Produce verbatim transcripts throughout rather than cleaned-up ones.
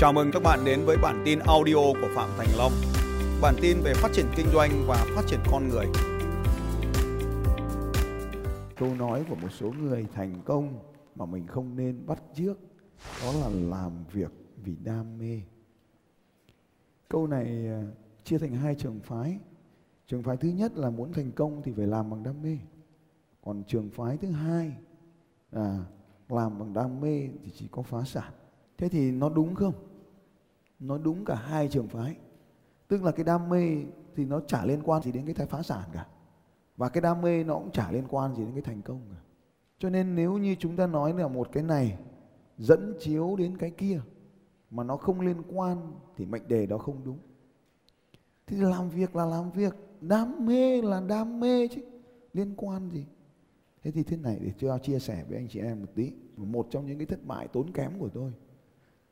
Chào mừng các bạn đến với bản tin audio của Phạm Thành Long. Bản tin về phát triển kinh doanh và phát triển con người. Câu nói của một số người thành công mà mình không nên bắt chước đó là làm việc vì đam mê. Câu này chia thành hai trường phái. Trường phái thứ nhất là muốn thành công thì phải làm bằng đam mê. Còn trường phái thứ hai là làm bằng đam mê thì chỉ có phá sản. Thế thì nó đúng không? Nó đúng cả hai trường phái. Tức là cái đam mê thì nó chả liên quan gì đến cái phá sản cả. Và cái đam mê nó cũng chả liên quan gì đến cái thành công cả. Cho nên nếu như chúng ta nói là một cái này dẫn chiếu đến cái kia mà nó không liên quan thì mệnh đề đó không đúng. Thì làm việc là làm việc, đam mê là đam mê chứ liên quan gì. Thế thì thế này để cho chia sẻ với anh chị em một tí. Một trong những cái thất bại tốn kém của tôi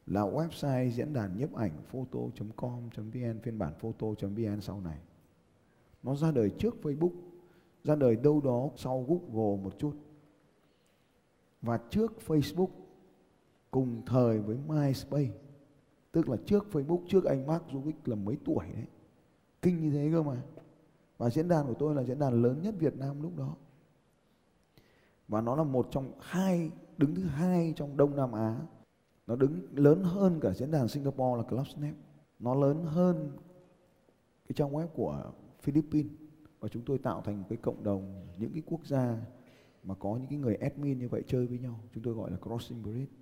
là website diễn đàn nhiếp ảnh photo chấm com chấm vn, phiên bản photo chấm vn sau này. Nó ra đời trước Facebook, ra đời đâu đó sau Google một chút. Và trước Facebook, cùng thời với MySpace, tức là trước Facebook, trước anh Mark Zuckerberg là mấy tuổi đấy. Kinh như thế cơ mà. Và diễn đàn của tôi là diễn đàn lớn nhất Việt Nam lúc đó. Và nó là một trong hai, đứng thứ hai trong Đông Nam Á. Nó đứng lớn hơn cả diễn đàn Singapore là Club Snap. Nó lớn hơn cái trang web của Philippines. Và chúng tôi tạo thành một cái cộng đồng những cái quốc gia mà có những cái người admin như vậy chơi với nhau. Chúng tôi gọi là Crossing Bridge.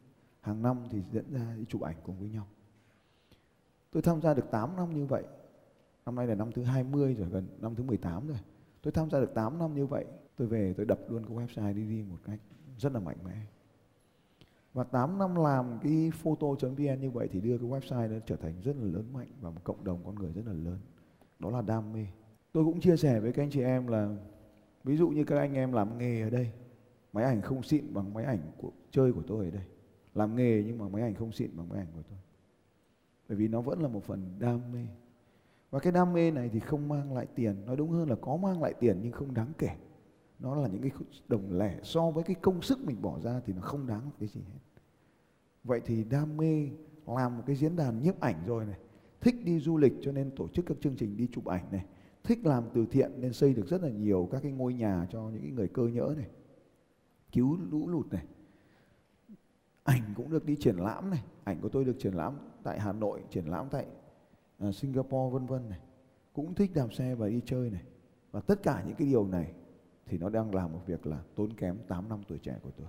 Hàng năm thì diễn ra đi chụp ảnh cùng với nhau. Tôi tham gia được tám năm như vậy. Năm nay là năm thứ hai mươi rồi, gần năm thứ mười tám rồi. Tôi tham gia được tám năm như vậy. Tôi về tôi đập luôn cái website đi đi một cách rất là mạnh mẽ. Và tám năm làm cái photo chấm vn như vậy thì đưa cái website nó trở thành rất là lớn mạnh và một cộng đồng con người rất là lớn. Đó là đam mê. Tôi cũng chia sẻ với các anh chị em là ví dụ như các anh em làm nghề ở đây, máy ảnh không xịn bằng máy ảnh của, chơi của tôi ở đây. Làm nghề nhưng mà máy ảnh không xịn bằng máy ảnh của tôi. Bởi vì nó vẫn là một phần đam mê. Và cái đam mê này thì không mang lại tiền. Nói đúng hơn là có mang lại tiền nhưng không đáng kể. Nó là những cái đồng lẻ so với cái công sức mình bỏ ra thì nó không đáng cái gì hết. Vậy thì đam mê làm một cái diễn đàn nhiếp ảnh rồi này, thích đi du lịch cho nên tổ chức các chương trình đi chụp ảnh này, thích làm từ thiện nên xây được rất là nhiều các cái ngôi nhà cho những cái người cơ nhỡ này, cứu lũ lụt này. Ảnh cũng được đi triển lãm này, ảnh của tôi được triển lãm tại Hà Nội, triển lãm tại uh, Singapore vân vân này. Cũng thích đạp xe và đi chơi này. Và tất cả những cái điều này thì nó đang làm một việc là tốn kém tám năm tuổi trẻ của tôi.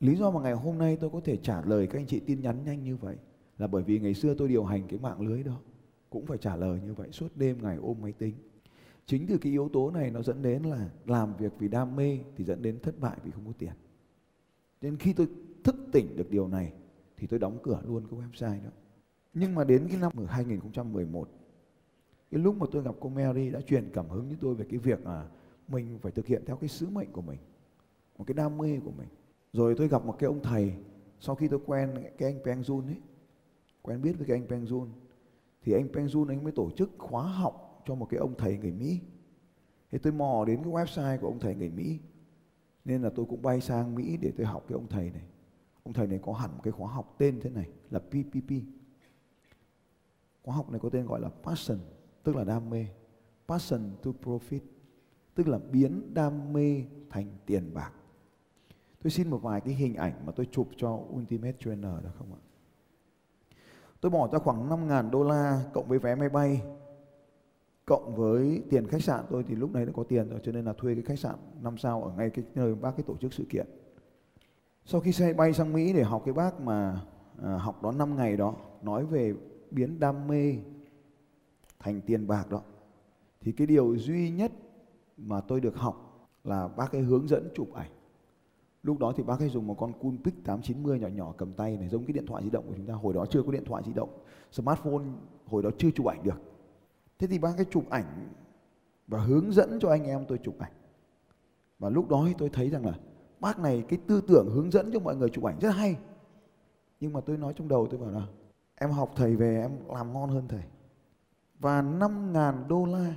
Lý do mà ngày hôm nay tôi có thể trả lời các anh chị tin nhắn nhanh như vậy là bởi vì ngày xưa tôi điều hành cái mạng lưới đó cũng phải trả lời như vậy suốt đêm ngày ôm máy tính. Chính từ cái yếu tố này nó dẫn đến là làm việc vì đam mê thì dẫn đến thất bại vì không có tiền. Nên khi tôi thức tỉnh được điều này thì tôi đóng cửa luôn cái website đó. Nhưng mà đến cái năm hai nghìn không trăm mười một, cái lúc mà tôi gặp cô Mary đã truyền cảm hứng với tôi về cái việc là mình phải thực hiện theo cái sứ mệnh của mình, một cái đam mê của mình. Rồi tôi gặp một cái ông thầy, sau khi tôi quen cái anh Peng Jun ấy, quen biết với cái anh Peng Jun, thì anh Peng Jun anh mới tổ chức khóa học cho một cái ông thầy người Mỹ. Thế tôi mò đến cái website của ông thầy người Mỹ, nên là tôi cũng bay sang Mỹ để tôi học cái ông thầy này. Ông thầy này có hẳn một cái khóa học tên thế này là P P P. Khóa học này có tên gọi là Passion, tức là đam mê, Passion to profit, tức là biến đam mê thành tiền bạc. Tôi xin một vài cái hình ảnh mà tôi chụp cho Ultimate Trainer được không ạ? Tôi bỏ ra khoảng năm nghìn đô la cộng với vé máy bay, cộng với tiền khách sạn tôi thì lúc này đã có tiền rồi, cho nên là thuê cái khách sạn năm sao ở ngay cái nơi bác cái tổ chức sự kiện. Sau khi xe bay sang Mỹ để học cái bác mà à, học đó năm ngày đó, nói về biến đam mê thành tiền bạc đó, thì cái điều duy nhất mà tôi được học là bác ấy hướng dẫn chụp ảnh. Lúc đó thì bác ấy dùng một con Coolpix tám chín mươi nhỏ nhỏ cầm tay này, giống cái điện thoại di động của chúng ta. Hồi đó chưa có điện thoại di động, smartphone hồi đó chưa chụp ảnh được. Thế thì bác ấy chụp ảnh và hướng dẫn cho anh em tôi chụp ảnh. Và lúc đó thì tôi thấy rằng là bác này cái tư tưởng hướng dẫn cho mọi người chụp ảnh rất hay. Nhưng mà tôi nói trong đầu tôi bảo là em học thầy về em làm ngon hơn thầy. Và năm nghìn đô la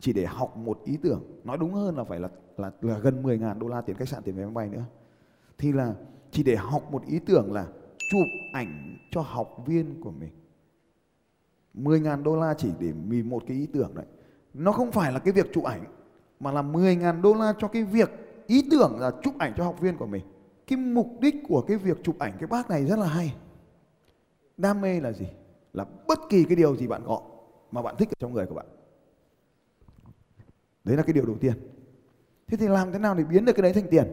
chỉ để học một ý tưởng, nói đúng hơn là phải là là, là gần mười nghìn đô la tiền khách sạn, tiền vé máy bay nữa, thì là chỉ để học một ý tưởng là chụp ảnh cho học viên của mình. mười ngàn đô la chỉ để vì một cái ý tưởng đấy. Nó không phải là cái việc chụp ảnh, mà là mười ngàn đô la cho cái việc ý tưởng là chụp ảnh cho học viên của mình. Cái mục đích của cái việc chụp ảnh cái bác này rất là hay. Đam mê là gì? Là bất kỳ cái điều gì bạn có mà bạn thích ở trong người của bạn. Đấy là cái điều đầu tiên. Thế thì làm thế nào để biến được cái đấy thành tiền?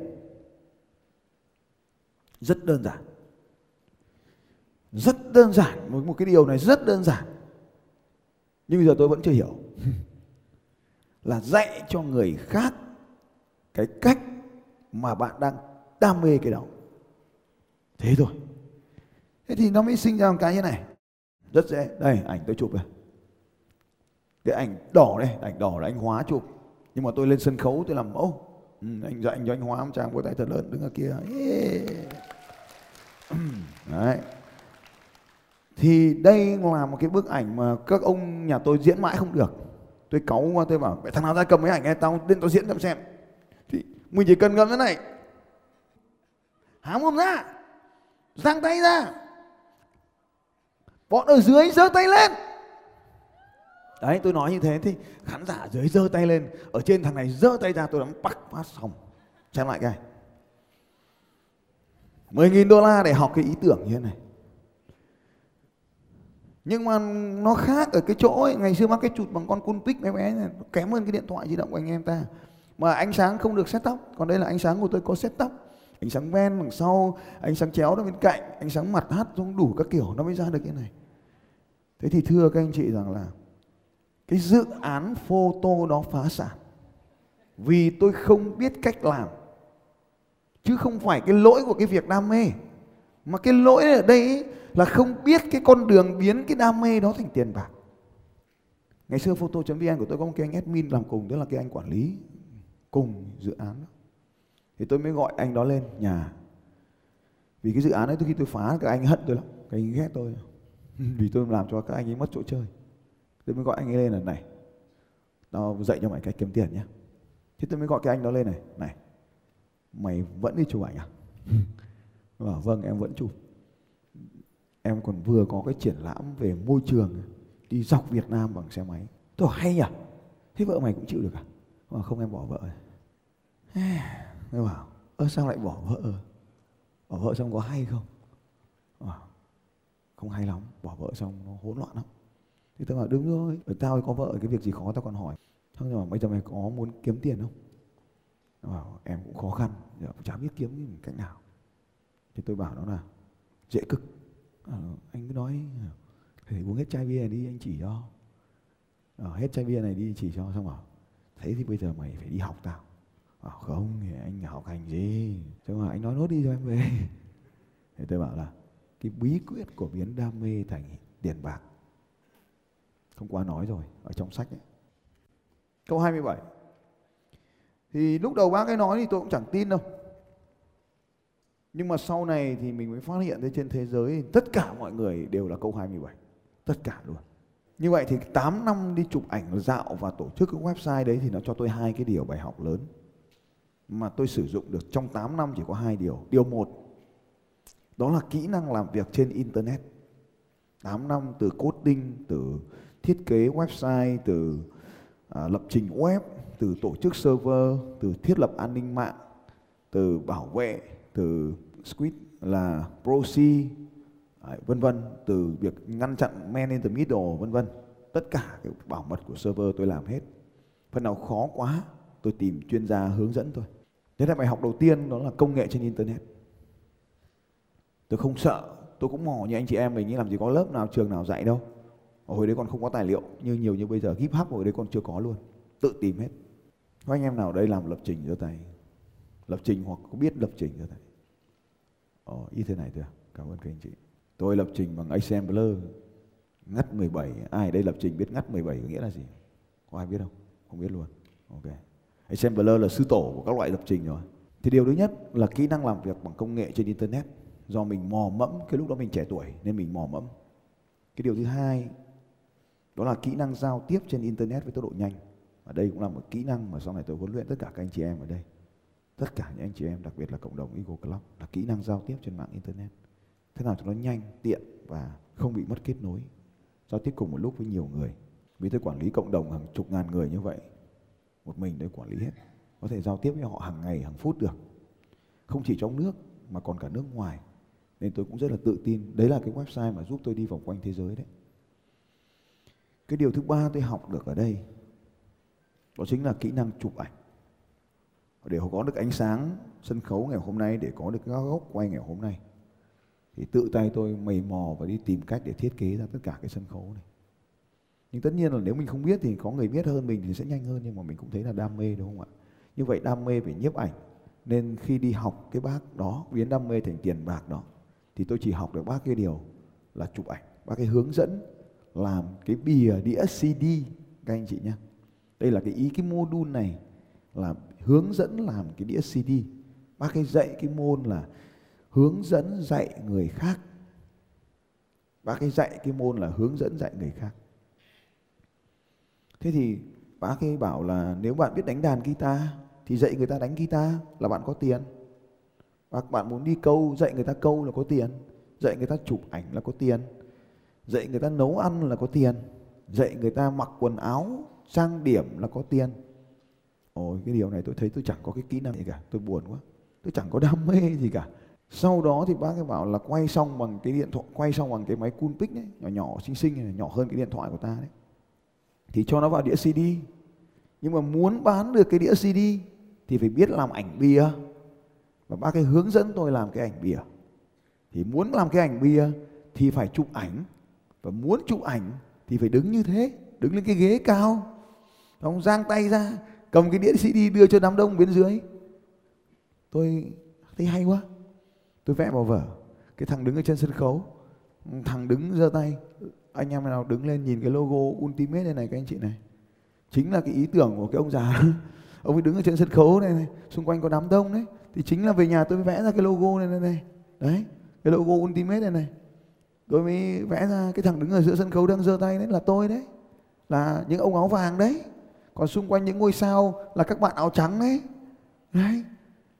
Rất đơn giản. Rất đơn giản. Một, một cái điều này rất đơn giản. Nhưng bây giờ tôi vẫn chưa hiểu. Là dạy cho người khác cái cách mà bạn đang đam mê cái đó. Thế thôi. Thế thì nó mới sinh ra một cái như này. Rất dễ. Đây, ảnh tôi chụp rồi. Cái ảnh đỏ đây, ảnh đỏ là anh Hóa chụp. Nhưng mà tôi lên sân khấu tôi làm mẫu. Ừ, anh dạy cho anh Hóa một tràng vỗ tay thật lớn đứng ở kia. Yeah. Đấy. Thì đây là một cái bức ảnh mà các ông nhà tôi diễn mãi không được. Tôi cáu qua tôi bảo thằng nào ra cầm cái ảnh này tao lên tao diễn tao xem. Thì mình chỉ cần ngâm thế này. Há mồm ra. Giang tay ra. Bọn ở dưới giơ tay lên. Đấy, tôi nói như thế thì khán giả dưới giơ tay lên, ở trên thằng này giơ tay ra, tôi đấm bắc phát xong. Xem lại cái này. mười nghìn đô la để học cái ý tưởng như thế này. Nhưng mà nó khác ở cái chỗ ấy, ngày xưa mắc cái chụt bằng con Coolpix bé bé này, nó kém hơn cái điện thoại di động của anh em ta. Mà ánh sáng không được set tóc, còn đây là ánh sáng của tôi có set tóc. Ánh sáng ven đằng sau, ánh sáng chéo đằng bên cạnh, ánh sáng mặt hắt không đủ các kiểu nó mới ra được cái này. Thế thì thưa các anh chị rằng là cái dự án photo đó phá sản vì tôi không biết cách làm, chứ không phải cái lỗi của cái việc đam mê, mà cái lỗi ở đây ấy, là không biết cái con đường biến cái đam mê đó thành tiền bạc. Ngày xưa photo chấm vn của tôi có một cái anh admin làm cùng, tức là cái anh quản lý cùng dự án đó. Thì tôi mới gọi anh đó lên nhà, vì cái dự án ấy từ khi tôi phá các anh hận tôi lắm, các anh ghét tôi vì tôi làm cho các anh ấy mất chỗ chơi. Tôi mới gọi anh ấy lên là này, tao dạy cho mày cách kiếm tiền nhé. Thế tôi mới gọi cái anh đó lên này, này, mày vẫn đi chụp ảnh à? Bảo vâng em vẫn chụp. Em còn vừa có cái triển lãm về môi trường đi dọc Việt Nam bằng xe máy. Tôi bảo hay nhỉ? Thế vợ mày cũng chịu được à? Bảo không em bỏ vợ. Tôi bảo ơ sao lại bỏ vợ? Bỏ vợ xong có hay không? Bảo không hay lắm, bỏ vợ xong nó hỗn loạn lắm. Thì tao bảo đúng rồi, ở tao có vợ cái việc gì khó tao còn hỏi. Xong rồi bây giờ mày có muốn kiếm tiền không? Nó bảo em cũng khó khăn, giờ cũng chả biết kiếm cách nào. Thì tôi bảo nó là dễ cực. À, anh cứ nói thầy uống hết chai bia này đi anh chỉ cho. À, hết chai bia này đi chỉ cho. Xong bảo thế thì bây giờ mày phải đi học tao. Bảo không thì anh học hành gì. Xong rồi anh nói nốt đi cho em về. Thì tôi bảo là cái bí quyết của biến đam mê thành tiền bạc. Không quá nói rồi, ở trong sách ấy. Câu hai mươi bảy. Thì lúc đầu bác ấy nói thì tôi cũng chẳng tin đâu. Nhưng mà sau này thì mình mới phát hiện thấy trên thế giới tất cả mọi người đều là câu hai mươi bảy. Tất cả luôn. Như vậy thì tám năm đi chụp ảnh dạo và tổ chức cái website đấy thì nó cho tôi hai cái điều bài học lớn. Mà tôi sử dụng được trong tám năm chỉ có hai điều. Điều một, đó là kỹ năng làm việc trên Internet. tám năm từ coding, từ thiết kế website, từ à, lập trình web, từ tổ chức server, từ thiết lập an ninh mạng, từ bảo vệ, từ script là proxy, vân vân, từ việc ngăn chặn man in the middle, vân vân. Tất cả cái bảo mật của server tôi làm hết. Phần nào khó quá tôi tìm chuyên gia hướng dẫn thôi. Thế là bài học đầu tiên đó là công nghệ trên Internet. Tôi không sợ, tôi cũng mò như anh chị em mình, nhưng làm gì có lớp nào, trường nào dạy đâu. Hồi đấy còn không có tài liệu như nhiều như bây giờ, GitHub hồi đấy còn chưa có luôn, tự tìm hết. Có anh em nào đây làm lập trình giơ tay, lập trình hoặc có biết lập trình giơ tay. Ồ, ý thế này thôi à? Cảm ơn các anh chị. Tôi lập trình bằng Assembler, ngắt mười bảy. Ai đây lập trình biết ngắt mười bảy có nghĩa là gì? Có ai biết không? Không biết luôn. Ok. Assembler là sư tổ của các loại lập trình rồi. Thì điều thứ nhất là kỹ năng làm việc bằng công nghệ trên Internet. Do mình mò mẫm, cái lúc đó mình trẻ tuổi nên mình mò mẫm. Cái điều thứ hai đó là kỹ năng giao tiếp trên Internet với tốc độ nhanh. Ở đây cũng là một kỹ năng mà sau này tôi huấn luyện tất cả các anh chị em ở đây. Tất cả những anh chị em, đặc biệt là cộng đồng Eagle Clock, là kỹ năng giao tiếp trên mạng Internet. Thế nào cho nó nhanh, tiện và không bị mất kết nối. giao tiếp cùng một lúc với nhiều người. Vì tôi quản lý cộng đồng hàng chục ngàn người như vậy, một mình tôi quản lý hết, có thể giao tiếp với họ hàng ngày, hàng phút được, không chỉ trong nước mà còn cả nước ngoài. Nên tôi cũng rất là tự tin. Đấy là cái website mà giúp tôi đi vòng quanh thế giới đấy. Cái điều thứ ba tôi học được ở đây, đó chính là kỹ năng chụp ảnh. Để có được ánh sáng sân khấu ngày hôm nay, để có được các góc quay ngày hôm nay, thì tự tay tôi mày mò và đi tìm cách để thiết kế ra tất cả cái sân khấu này. Nhưng tất nhiên là nếu mình không biết thì có người biết hơn mình thì sẽ nhanh hơn, nhưng mà mình cũng thấy là đam mê, đúng không ạ? Như vậy đam mê phải nhiếp ảnh. Nên khi đi học cái bác đó, biến đam mê thành tiền bạc đó, thì tôi chỉ học được bác cái điều là chụp ảnh. Bác cái hướng dẫn làm cái bìa đĩa xê đê các anh chị nhé. Đây là cái ý cái module này là hướng dẫn làm cái đĩa xê đê. Bác ấy dạy cái môn là hướng dẫn dạy người khác. Bác ấy dạy cái môn là hướng dẫn dạy người khác. Thế thì bác ấy bảo là nếu bạn biết đánh đàn guitar thì dạy người ta đánh guitar là bạn có tiền. Bác bạn muốn đi câu, dạy người ta câu là có tiền. Dạy người ta chụp ảnh là có tiền. Dạy người ta nấu ăn là có tiền. Dạy người ta mặc quần áo, trang điểm là có tiền. Ôi, cái điều này tôi thấy tôi chẳng có cái kỹ năng gì cả. Tôi buồn quá. Tôi chẳng có đam mê gì cả. Sau đó thì bác ấy bảo là quay xong bằng cái điện thoại, quay xong bằng cái máy Coolpix đấy, nhỏ nhỏ xinh xinh này, nhỏ hơn cái điện thoại của ta đấy, thì cho nó vào đĩa xê đê. Nhưng mà muốn bán được cái đĩa xê đê thì phải biết làm ảnh bìa. Và bác ấy hướng dẫn tôi làm cái ảnh bìa. Thì muốn làm cái ảnh bìa thì phải chụp ảnh. Và muốn chụp ảnh thì phải đứng như thế, đứng lên cái ghế cao, xong giang tay ra, cầm cái đĩa xê đê đưa cho đám đông bên dưới. Tôi thấy hay quá, tôi vẽ vào vở cái thằng đứng ở trên sân khấu, thằng đứng giơ tay, anh em nào đứng lên nhìn cái logo Ultimate này này các anh chị này, chính là cái ý tưởng của cái ông già. Ông ấy đứng ở trên sân khấu này này, xung quanh có đám đông đấy, thì chính là về nhà tôi vẽ ra cái logo này này này đấy, cái logo Ultimate này này. Tôi mới vẽ ra cái thằng đứng ở giữa sân khấu đang giơ tay đấy là tôi đấy, là những ông áo vàng đấy, còn xung quanh những ngôi sao là các bạn áo trắng đấy. Đấy.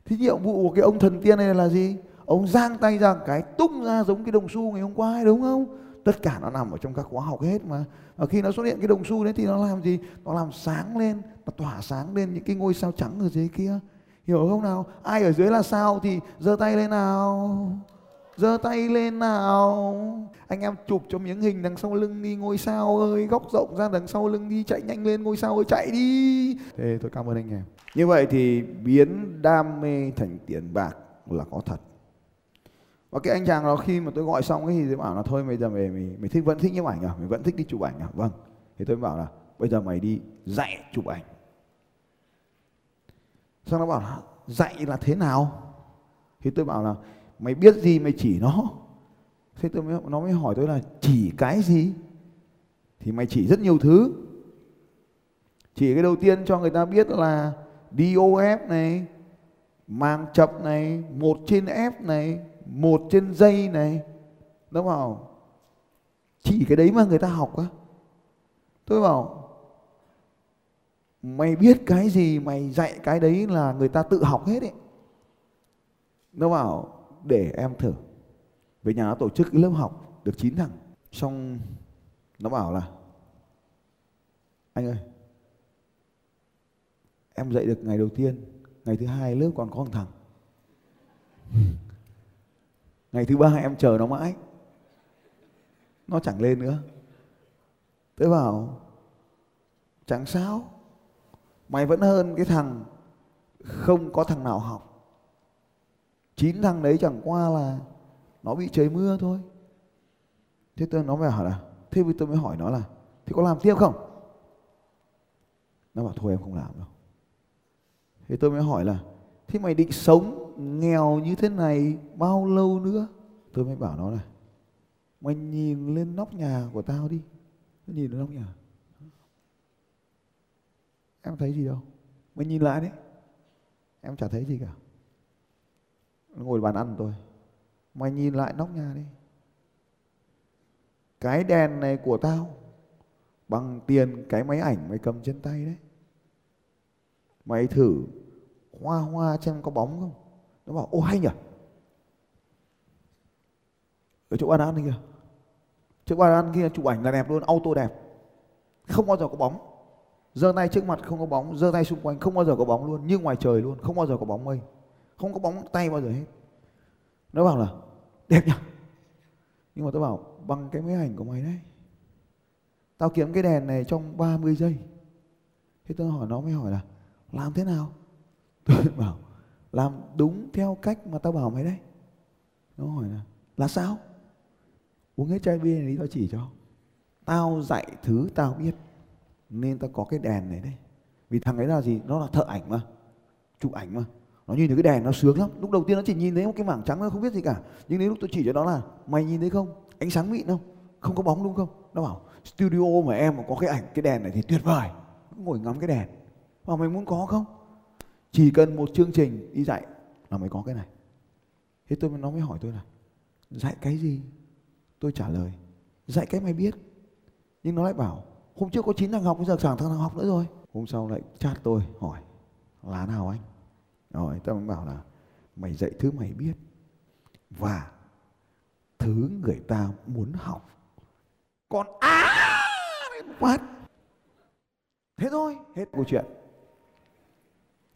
Thế nhiệm vụ của cái ông thần tiên này là gì? Ông giang tay ra cái tung ra giống cái đồng xu ngày hôm qua ấy, đúng không? Tất cả nó nằm ở trong các khóa học hết mà. Và khi nó xuất hiện cái đồng xu đấy thì nó làm gì? Nó làm sáng lên, nó tỏa sáng lên những cái ngôi sao trắng ở dưới kia. Hiểu không nào? Ai ở dưới là sao thì giơ tay lên nào. Giơ tay lên nào. Anh em chụp cho miếng hình đằng sau lưng đi ngôi sao ơi. Góc rộng ra đằng sau lưng đi. Chạy nhanh lên ngôi sao ơi, chạy đi. Thế tôi cảm ơn anh em. Như vậy thì biến đam mê thành tiền bạc là có thật. Và cái anh chàng đó khi mà tôi gọi xong ấy thì bảo là thôi bây giờ mày, mày, mày thích, vẫn thích nhiếp ảnh à? Mày vẫn thích đi chụp ảnh à? Vâng. Thì tôi bảo là bây giờ mày đi dạy chụp ảnh. Xong nó bảo là dạy là thế nào? Thì tôi bảo là mày biết gì mày chỉ nó. Thế tôi mới, nó mới hỏi tôi là chỉ cái gì? Thì mày chỉ rất nhiều thứ. Chỉ cái đầu tiên cho người ta biết là đê ô ép này, mang chập này, một trên F này, một trên dây này. Nó bảo chỉ cái đấy mà người ta học á. Tôi bảo mày biết cái gì mày dạy cái đấy là người ta tự học hết ấy. Nó bảo để em thử. Về nhà nó tổ chức cái lớp học được chín thằng. Xong nó bảo là anh ơi, em dạy được ngày đầu tiên, ngày thứ hai lớp còn có một thằng. Ngày thứ ba em chờ nó mãi, nó chẳng lên nữa. Tôi bảo chẳng sao, mày vẫn hơn cái thằng không có thằng nào học. Chín thằng đấy chẳng qua là nó bị trời mưa thôi. Thế tôi nó mới hỏi là, thế tôi mới hỏi nó là thế có làm tiếp không? Nó bảo thôi em không làm đâu. Thế tôi mới hỏi là thế mày định sống nghèo như thế này bao lâu nữa? Tôi mới bảo nó là mày nhìn lên nóc nhà của tao đi. Tôi nhìn lên nóc nhà, em thấy gì đâu. Mày nhìn lại đấy, em chả thấy gì cả. Ngồi bàn ăn tôi, mày nhìn lại nóc nhà đi. Cái đèn này của tao bằng tiền cái máy ảnh mày cầm trên tay đấy. Mày thử hoa hoa xem có bóng không. Nó bảo ô hay nhỉ, ở chỗ ăn ăn đi kìa, Chứ bà đàn kia chụp ảnh là đẹp luôn, auto đẹp, không bao giờ có bóng. Giơ tay trước mặt không có bóng, giơ tay xung quanh không bao giờ có bóng luôn, như ngoài trời luôn, không bao giờ có bóng mây, không có bóng tay bao giờ hết. Nó bảo là đẹp nhỉ, nhưng mà tôi bảo bằng cái máy ảnh của mày đấy, tao kiếm cái đèn này trong ba mươi giây. Thế tôi hỏi nó mới hỏi là làm thế nào. Tôi bảo làm đúng theo cách mà tao bảo mày đấy. Nó hỏi là là sao? Uống hết chai bia này tao chỉ cho. Tao dạy thứ tao biết nên tao có cái đèn này đấy. Vì thằng ấy là gì? Nó là thợ ảnh mà, chụp ảnh mà. Nó nhìn thấy cái đèn nó sướng lắm. Lúc đầu tiên nó chỉ nhìn thấy một cái mảng trắng, nó không biết gì cả. Nhưng đến lúc tôi chỉ cho nó là mày nhìn thấy không? Ánh sáng mịn không? Không có bóng đúng không? Nó bảo studio mà em mà có cái ảnh, cái đèn này thì tuyệt vời. Ngồi ngắm cái đèn. Mà mày muốn có không? Chỉ cần một chương trình đi dạy là mày có cái này. Thế tôi nó mới hỏi tôi là dạy cái gì? Tôi trả lời dạy cái mày biết. Nhưng nó lại bảo hôm trước có chín thằng học, bây giờ chẳng thằng nào học nữa rồi. Hôm sau lại chat tôi hỏi là nào anh. Rồi tôi mới bảo là mày dạy thứ mày biết và thứ người ta muốn học. Còn á phát thế thôi, hết câu chuyện.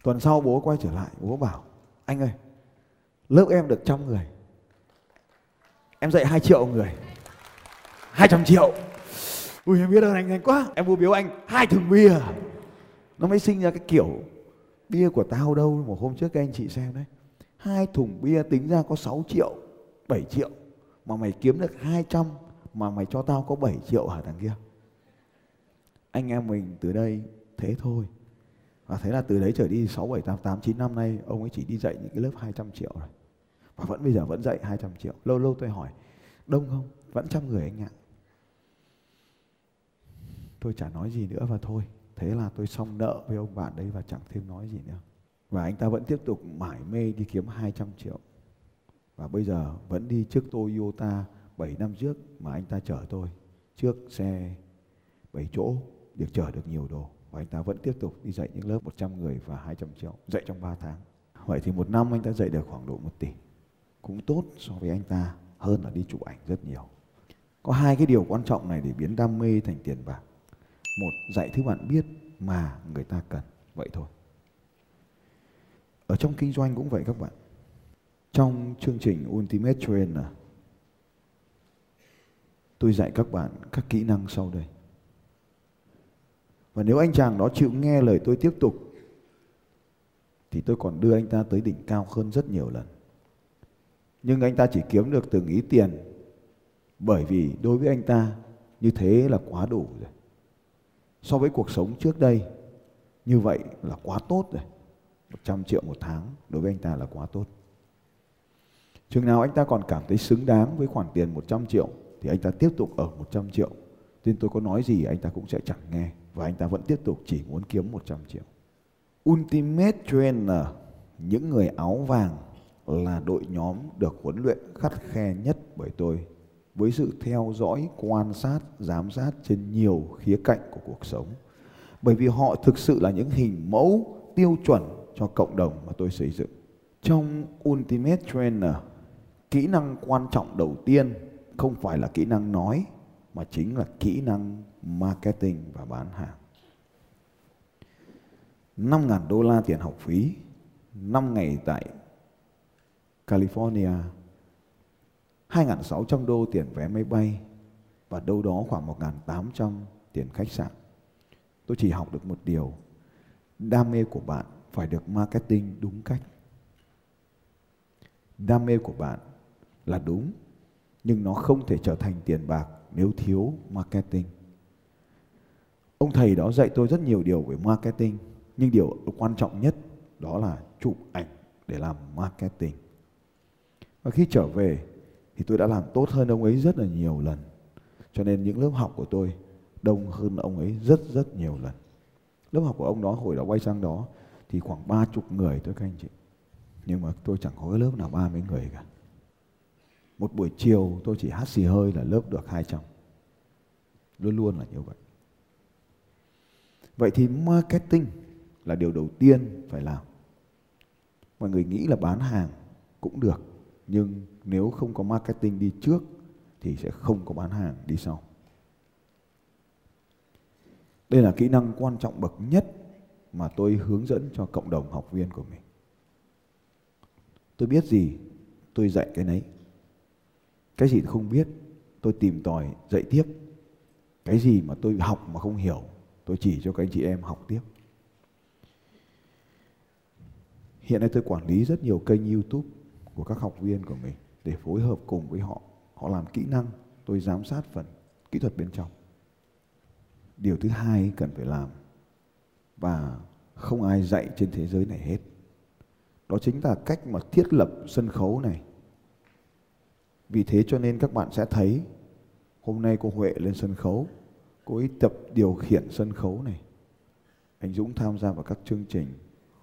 Tuần sau bố quay trở lại, bố bảo anh ơi, lớp em được trăm người, em dạy hai triệu người, hai trăm triệu. Ui em biết ơn anh, anh quá, em mua biếu anh hai thùng bia. Nó mới sinh ra cái kiểu bia của tao đâu một hôm trước các anh chị xem đấy, hai thùng bia tính ra có sáu triệu, bảy triệu, mà mày kiếm được hai trăm, mà mày cho tao có bảy triệu hả thằng kia. Anh em mình từ đây thế thôi. Và thế là từ đấy trở đi sáu, bảy, tám, tám, chín năm nay ông ấy chỉ đi dạy những cái lớp hai trăm triệu rồi. Và vẫn bây giờ vẫn dạy hai trăm triệu. Lâu lâu tôi hỏi đông không? Vẫn trăm người anh ạ. Tôi chả nói gì nữa và thôi. Thế là tôi xong nợ với ông bạn đấy và chẳng thêm nói gì nữa. Và anh ta vẫn tiếp tục mải mê đi kiếm hai trăm triệu. Và bây giờ vẫn đi trước Toyota bảy năm trước mà anh ta chở tôi. Trước xe bảy chỗ được chở được nhiều đồ. Và anh ta vẫn tiếp tục đi dạy những lớp một trăm người và hai trăm triệu. Dạy trong ba tháng. Vậy thì một năm anh ta dạy được khoảng độ một tỷ. Cũng tốt so với anh ta hơn là đi chụp ảnh rất nhiều. Có hai cái điều quan trọng này để biến đam mê thành tiền bạc. Một, dạy thứ bạn biết mà người ta cần. Vậy thôi. Ở trong kinh doanh cũng vậy các bạn. Trong chương trình Ultimate Trainer, tôi dạy các bạn các kỹ năng sau đây. Và nếu anh chàng đó chịu nghe lời tôi tiếp tục thì tôi còn đưa anh ta tới đỉnh cao hơn rất nhiều lần. Nhưng anh ta chỉ kiếm được từng ý tiền, bởi vì đối với anh ta như thế là quá đủ rồi. So với cuộc sống trước đây như vậy là quá tốt rồi. một trăm triệu một tháng đối với anh ta là quá tốt. Chừng nào anh ta còn cảm thấy xứng đáng với khoản tiền một trăm triệu thì anh ta tiếp tục ở một trăm triệu. Nên tôi có nói gì anh ta cũng sẽ chẳng nghe. Và anh ta vẫn tiếp tục chỉ muốn kiếm một trăm triệu. Ultimate Trainer, những người áo vàng, là đội nhóm được huấn luyện khắt khe nhất bởi tôi, với sự theo dõi, quan sát, giám sát trên nhiều khía cạnh của cuộc sống. Bởi vì họ thực sự là những hình mẫu tiêu chuẩn cho cộng đồng mà tôi xây dựng. Trong Ultimate Trainer, kỹ năng quan trọng đầu tiên không phải là kỹ năng nói, mà chính là kỹ năng marketing và bán hàng. năm nghìn đô la tiền học phí, năm ngày tại California, hai nghìn sáu trăm đô tiền vé máy bay và đâu đó khoảng một nghìn tám trăm tiền khách sạn. Tôi chỉ học được một điều, đam mê của bạn phải được marketing đúng cách. Đam mê của bạn là đúng, nhưng nó không thể trở thành tiền bạc nếu thiếu marketing. Ông thầy đó dạy tôi rất nhiều điều về marketing, nhưng điều quan trọng nhất đó là chụp ảnh để làm marketing. Và khi trở về thì tôi đã làm tốt hơn ông ấy rất là nhiều lần. Cho nên những lớp học của tôi đông hơn ông ấy rất rất nhiều lần. Lớp học của ông đó hồi đó quay sang đó thì khoảng ba mươi người thôi các anh chị. Nhưng mà tôi chẳng có lớp nào ba mươi người cả. Một buổi chiều tôi chỉ hát xì hơi là lớp được hai trăm. Luôn luôn là như vậy. Vậy thì marketing là điều đầu tiên phải làm. Mọi người nghĩ là bán hàng cũng được, nhưng nếu không có marketing đi trước thì sẽ không có bán hàng đi sau. Đây là kỹ năng quan trọng bậc nhất mà tôi hướng dẫn cho cộng đồng học viên của mình. Tôi biết gì, tôi dạy cái nấy. Cái gì không biết, tôi tìm tòi dạy tiếp. Cái gì mà tôi học mà không hiểu, tôi chỉ cho các anh chị em học tiếp. Hiện nay tôi quản lý rất nhiều kênh YouTube của các học viên của mình để phối hợp cùng với họ. Họ làm kỹ năng, tôi giám sát phần kỹ thuật bên trong. Điều thứ hai cần phải làm và không ai dạy trên thế giới này hết, đó chính là cách mà thiết lập sân khấu này. Vì thế cho nên các bạn sẽ thấy hôm nay cô Huệ lên sân khấu, cô ấy tập điều khiển sân khấu này. Anh Dũng tham gia vào các chương trình.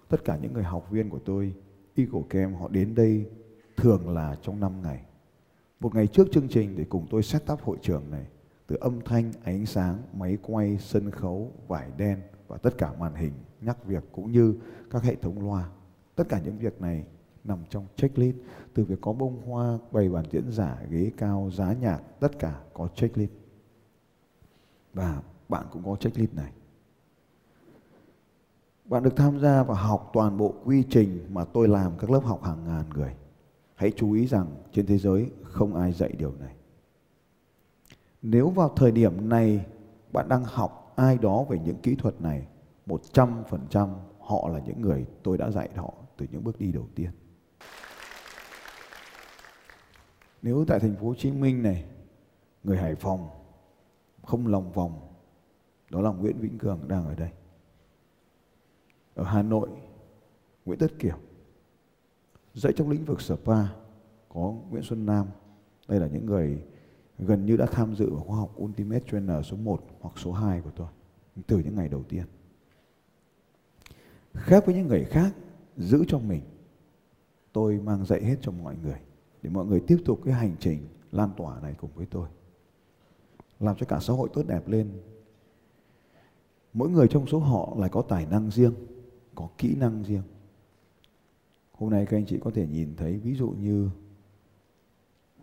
Tất cả những người học viên của tôi, Eagle Camp, họ đến đây thường là trong năm ngày. Một ngày trước chương trình để cùng tôi set up hội trường này, từ âm thanh, ánh sáng, máy quay, sân khấu, vải đen và tất cả màn hình nhắc việc cũng như các hệ thống loa. Tất cả những việc này nằm trong checklist, từ việc có bông hoa, bày bàn diễn giả, ghế cao, giá nhạc, tất cả có checklist. Và bạn cũng có checklist này. Bạn được tham gia và học toàn bộ quy trình mà tôi làm các lớp học hàng ngàn người. Hãy chú ý rằng trên thế giới không ai dạy điều này. Nếu vào thời điểm này bạn đang học ai đó về những kỹ thuật này, một trăm phần trăm họ là những người tôi đã dạy họ từ những bước đi đầu tiên. Nếu tại thành phố Hồ Chí Minh này, người Hải Phòng không lòng vòng, đó là Nguyễn Vĩnh Cường đang ở đây. Ở Hà Nội, Nguyễn Tất Kiều. Dạy trong lĩnh vực spa có Nguyễn Xuân Nam. Đây là những người gần như đã tham dự vào khóa học Ultimate Trainer số một hoặc số hai của tôi từ những ngày đầu tiên. Khác với những người khác, giữ cho mình, tôi mang dạy hết cho mọi người để mọi người tiếp tục cái hành trình lan tỏa này cùng với tôi, làm cho cả xã hội tốt đẹp lên. Mỗi người trong số họ lại có tài năng riêng, có kỹ năng riêng. Hôm nay các anh chị có thể nhìn thấy ví dụ như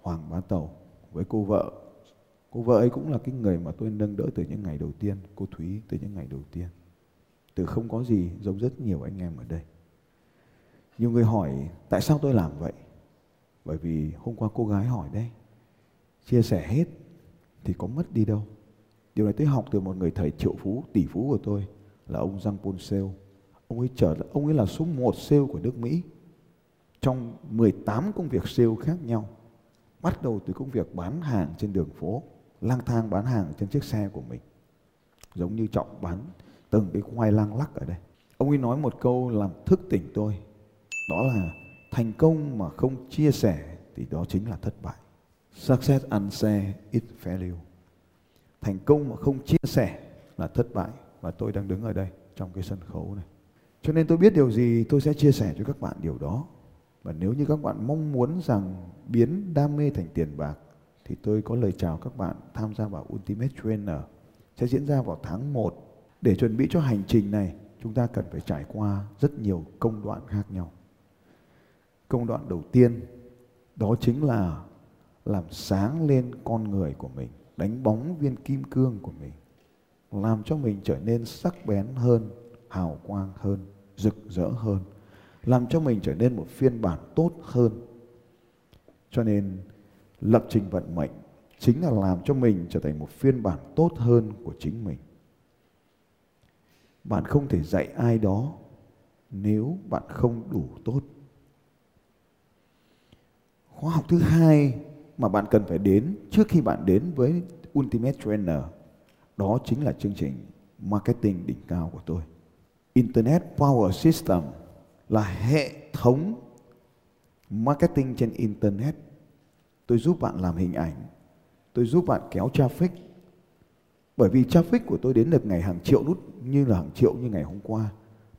Hoàng Bá Tàu với cô vợ. Cô vợ ấy cũng là cái người mà tôi nâng đỡ từ những ngày đầu tiên, cô Thúy từ những ngày đầu tiên. Từ không có gì giống rất nhiều anh em ở đây. Nhiều người hỏi tại sao tôi làm vậy? Bởi vì hôm qua cô gái hỏi đấy, chia sẻ hết thì có mất đi đâu. Điều này tôi học từ một người thầy triệu phú, tỷ phú của tôi là ông Jean Paul Seau. Ông ấy trở, ông ấy là số một sale của nước Mỹ. Trong mười tám công việc sale khác nhau, bắt đầu từ công việc bán hàng trên đường phố, lang thang bán hàng trên chiếc xe của mình, giống như Trọng bán từng cái khoai lang lắc ở đây. Ông ấy nói một câu làm thức tỉnh tôi, đó là thành công mà không chia sẻ thì đó chính là thất bại. Success unshare is failure. Thành công mà không chia sẻ là thất bại. Và tôi đang đứng ở đây trong cái sân khấu này, cho nên tôi biết điều gì tôi sẽ chia sẻ cho các bạn điều đó. Và nếu như các bạn mong muốn rằng biến đam mê thành tiền bạc thì tôi có lời chào các bạn tham gia vào Ultimate Trainer sẽ diễn ra vào tháng một. Để chuẩn bị cho hành trình này, chúng ta cần phải trải qua rất nhiều công đoạn khác nhau. Công đoạn đầu tiên đó chính là làm sáng lên con người của mình, đánh bóng viên kim cương của mình, làm cho mình trở nên sắc bén hơn, hào quang hơn, rực rỡ hơn, làm cho mình trở nên một phiên bản tốt hơn. Cho nên lập trình vận mệnh chính là làm cho mình trở thành một phiên bản tốt hơn của chính mình. Bạn không thể dạy ai đó nếu bạn không đủ tốt. Khóa học thứ hai mà bạn cần phải đến trước khi bạn đến với Ultimate Trainer, đó chính là chương trình marketing đỉnh cao của tôi. Internet Power System là hệ thống marketing trên Internet. Tôi giúp bạn làm hình ảnh, tôi giúp bạn kéo traffic. Bởi vì traffic của tôi đến được ngày hàng triệu nút như là hàng triệu như ngày hôm qua.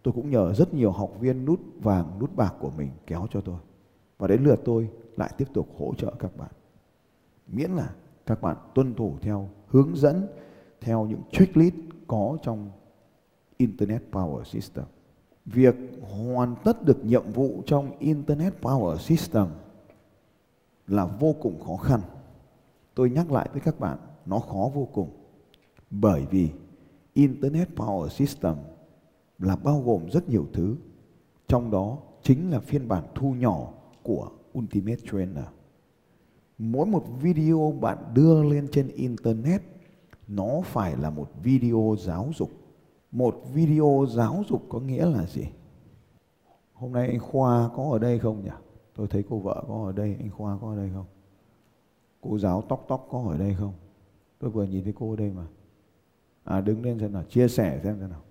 Tôi cũng nhờ rất nhiều học viên nút vàng, nút bạc của mình kéo cho tôi. Và đến lượt tôi lại tiếp tục hỗ trợ các bạn. Miễn là các bạn tuân thủ theo hướng dẫn, theo những checklist có trong Internet Power System. Việc hoàn tất được nhiệm vụ trong Internet Power System là vô cùng khó khăn. Tôi nhắc lại với các bạn, nó khó vô cùng. Bởi vì Internet Power System là bao gồm rất nhiều thứ. Trong đó chính là phiên bản thu nhỏ của Ultimate Trainer. Mỗi một video bạn đưa lên trên Internet, nó phải là một video giáo dục. Một video giáo dục có nghĩa là gì? Hôm nay anh Khoa có ở đây không nhỉ? Tôi thấy cô vợ có ở đây, anh Khoa có ở đây không? Cô giáo Tóc Tóc có ở đây không? Tôi vừa nhìn thấy cô ở đây mà. À, đứng lên xem nào, chia sẻ xem thế nào.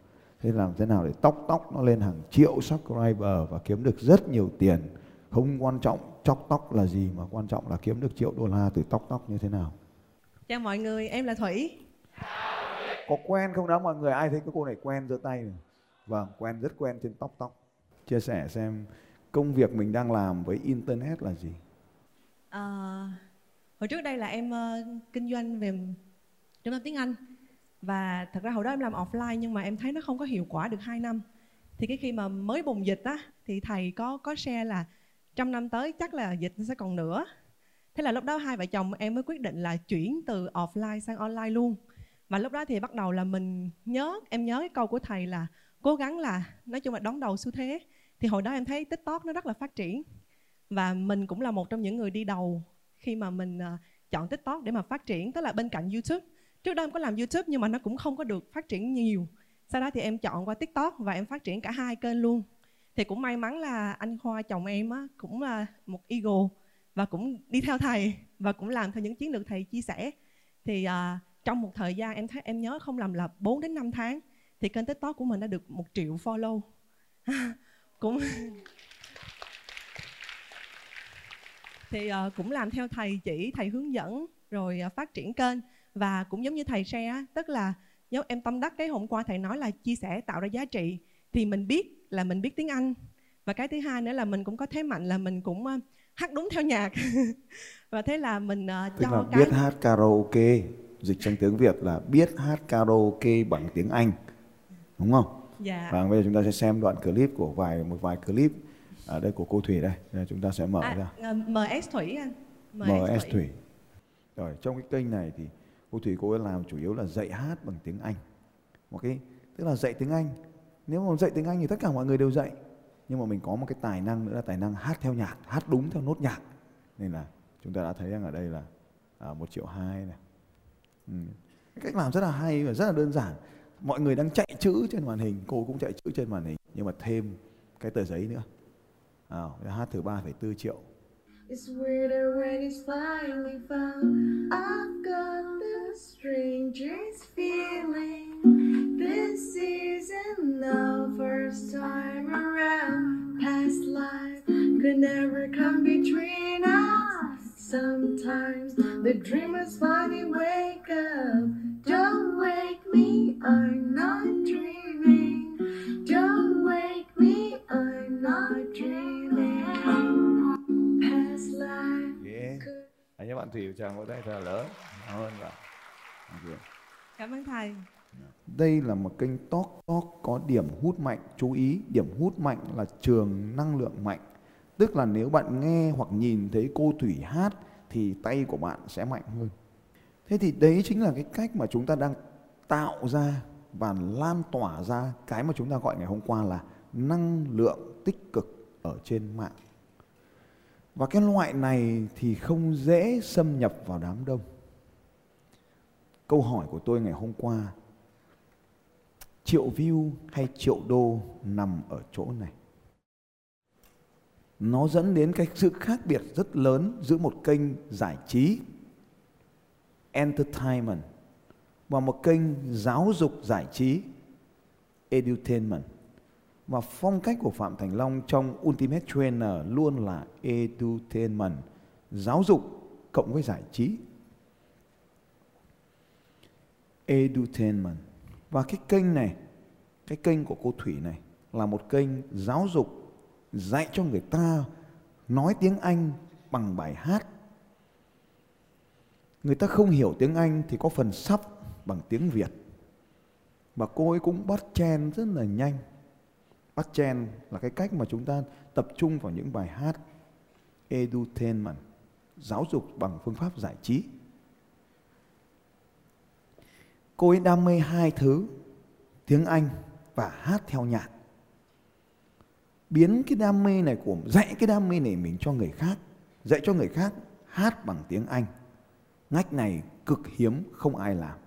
Thế làm thế nào để Tóc Tóc nó lên hàng triệu subscriber và kiếm được rất nhiều tiền. Không quan trọng Tóc Tóc là gì mà quan trọng là kiếm được triệu đô la từ Tóc Tóc như thế nào. Chào mọi người, em là Thủy. Có quen không đó mọi người? Ai thấy cái cô này quen giơ tay này. Vâng, quen, rất quen trên Tóc Tóc. Chia sẻ xem công việc mình đang làm với Internet là gì. À, hồi trước đây là em uh, kinh doanh về trung tâm tiếng Anh. Và thật ra hồi đó em làm offline nhưng mà em thấy nó không có hiệu quả được hai năm. Thì cái khi mà mới bùng dịch á, thì thầy có có share là trong năm tới chắc là dịch sẽ còn nữa. Thế là lúc đó hai vợ chồng em mới quyết định là chuyển từ offline sang online luôn. Và lúc đó thì bắt đầu là mình nhớ, em nhớ cái câu của thầy là cố gắng là, nói chung là đón đầu xu thế. Thì hồi đó em thấy TikTok nó rất là phát triển. Và mình cũng là một trong những người đi đầu khi mà mình chọn TikTok để mà phát triển. Tức là bên cạnh YouTube. Trước đó em có làm YouTube nhưng mà nó cũng không có được phát triển nhiều. Sau đó thì em chọn qua TikTok và em phát triển cả hai kênh luôn. Thì cũng may mắn là anh Khoa chồng em á, cũng là một Eagle và cũng đi theo thầy và cũng làm theo những chiến lược thầy chia sẻ. Thì uh, trong một thời gian em thấy, em nhớ không lầm là bốn đến năm tháng thì kênh TikTok của mình đã được một triệu follow. cũng thì uh, cũng làm theo thầy chỉ, thầy hướng dẫn rồi uh, phát triển kênh. Và cũng giống như thầy share, tức là nếu em tâm đắc cái hôm qua thầy nói là chia sẻ tạo ra giá trị, thì mình biết là mình biết tiếng Anh. Và cái thứ hai nữa là mình cũng có thế mạnh là mình cũng uh, hát đúng theo nhạc. Và thế là mình uh, cho cái... biết hát karaoke, dịch sang tiếng Việt là biết hát karaoke bằng tiếng Anh. Đúng không? Dạ. Và bây giờ chúng ta sẽ xem đoạn clip của vài một vài clip ở đây của cô Thủy đây. Chúng ta sẽ mở à, ra. em ét Thủy anh. em ét Thủy. Rồi, trong cái kênh này thì cô Thủy cô ấy làm chủ yếu là dạy hát bằng tiếng Anh. Một cái tức là dạy tiếng Anh. Nếu mà dạy tiếng Anh thì tất cả mọi người đều dạy. Nhưng mà mình có một cái tài năng nữa là tài năng hát theo nhạc, hát đúng theo nốt nhạc. Nên là chúng ta đã thấy rằng ở đây là một triệu hai này. Ừ. Cái cách làm rất là hay và rất là đơn giản. Mọi người đang chạy chữ trên màn hình, cô cũng chạy chữ trên màn hình. Nhưng mà thêm cái tờ giấy nữa. À, hát thử ba phẩy bốn triệu. It's weirder when it's finally found. I've got the strangest feeling. This isn't the first time around. Past life could never come between us. Sometimes the dreamers finally wake up. Don't wake me, I'm not dreaming. Don't wake me, I'm not dreaming. Yeah. À, nhớ bạn Thủy chàng có tay thật là lớn hơn bạn. Okay. Cảm ơn thầy. Đây là một kênh Talk Talk có điểm hút mạnh. Chú ý điểm hút mạnh là trường năng lượng mạnh. Tức là nếu bạn nghe hoặc nhìn thấy cô Thủy hát thì tay của bạn sẽ mạnh hơn. Thế thì đấy chính là cái cách mà chúng ta đang tạo ra và lan tỏa ra cái mà chúng ta gọi ngày hôm qua là năng lượng tích cực ở trên mạng. Và cái loại này thì không dễ xâm nhập vào đám đông. Câu hỏi của tôi ngày hôm qua, triệu view hay triệu đô nằm ở chỗ này. Nó dẫn đến cái sự khác biệt rất lớn giữa một kênh giải trí, entertainment, và một kênh giáo dục giải trí, edutainment. Và phong cách của Phạm Thành Long trong Ultimate Trainer luôn là edutainment, giáo dục cộng với giải trí. Edutainment. Và cái kênh này, cái kênh của cô Thủy này là một kênh giáo dục, dạy cho người ta nói tiếng Anh bằng bài hát. Người ta không hiểu tiếng Anh thì có phần sắp bằng tiếng Việt. Và cô ấy cũng bắt trend rất là nhanh. Bắt trend là cái cách mà chúng ta tập trung vào những bài hát edutainment, giáo dục bằng phương pháp giải trí. Cô ấy đam mê hai thứ, tiếng Anh và hát theo nhạc. Biến cái đam mê này của dạy cái đam mê này mình cho người khác, dạy cho người khác hát bằng tiếng Anh. Ngách này cực hiếm, không ai làm.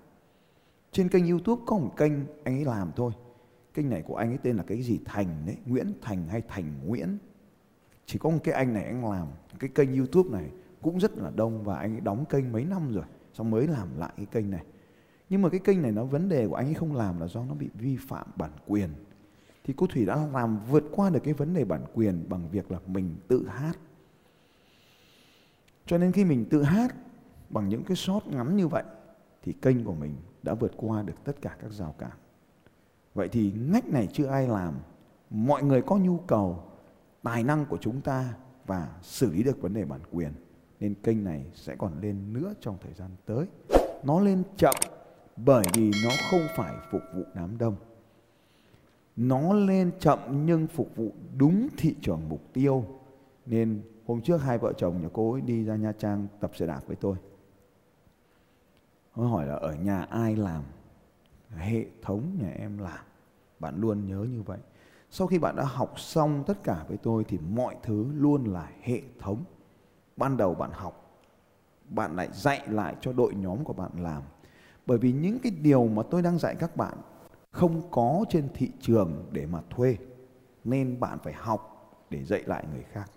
Trên kênh YouTube có một kênh anh ấy làm thôi. Kênh này của anh ấy tên là cái gì Thành đấy, Nguyễn Thành hay Thành Nguyễn. Chỉ có một cái anh này anh làm cái kênh YouTube này cũng rất là đông, và anh ấy đóng kênh mấy năm rồi, xong mới làm lại cái kênh này. Nhưng mà cái kênh này nó vấn đề của anh ấy không làm là do nó bị vi phạm bản quyền. Thì cô Thủy đã làm vượt qua được cái vấn đề bản quyền bằng việc là mình tự hát. Cho nên khi mình tự hát bằng những cái short ngắn như vậy thì kênh của mình đã vượt qua được tất cả các rào cản. Vậy thì ngách này chưa ai làm, mọi người có nhu cầu, tài năng của chúng ta và xử lý được vấn đề bản quyền. Nên kênh này sẽ còn lên nữa trong thời gian tới. Nó lên chậm bởi vì nó không phải phục vụ đám đông. Nó lên chậm nhưng phục vụ đúng thị trường mục tiêu. Nên hôm trước hai vợ chồng nhà cô ấy đi ra Nha Trang tập xe đạp với tôi. Nó hỏi là ở nhà ai làm? Hệ thống nhà em làm. Bạn luôn nhớ như vậy. Sau khi bạn đã học xong tất cả với tôi thì mọi thứ luôn là hệ thống. Ban đầu bạn học, bạn lại dạy lại cho đội nhóm của bạn làm. Bởi vì những cái điều mà tôi đang dạy các bạn không có trên thị trường để mà thuê, nên bạn phải học để dạy lại người khác.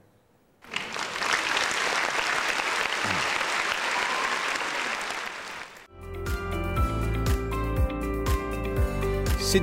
Xin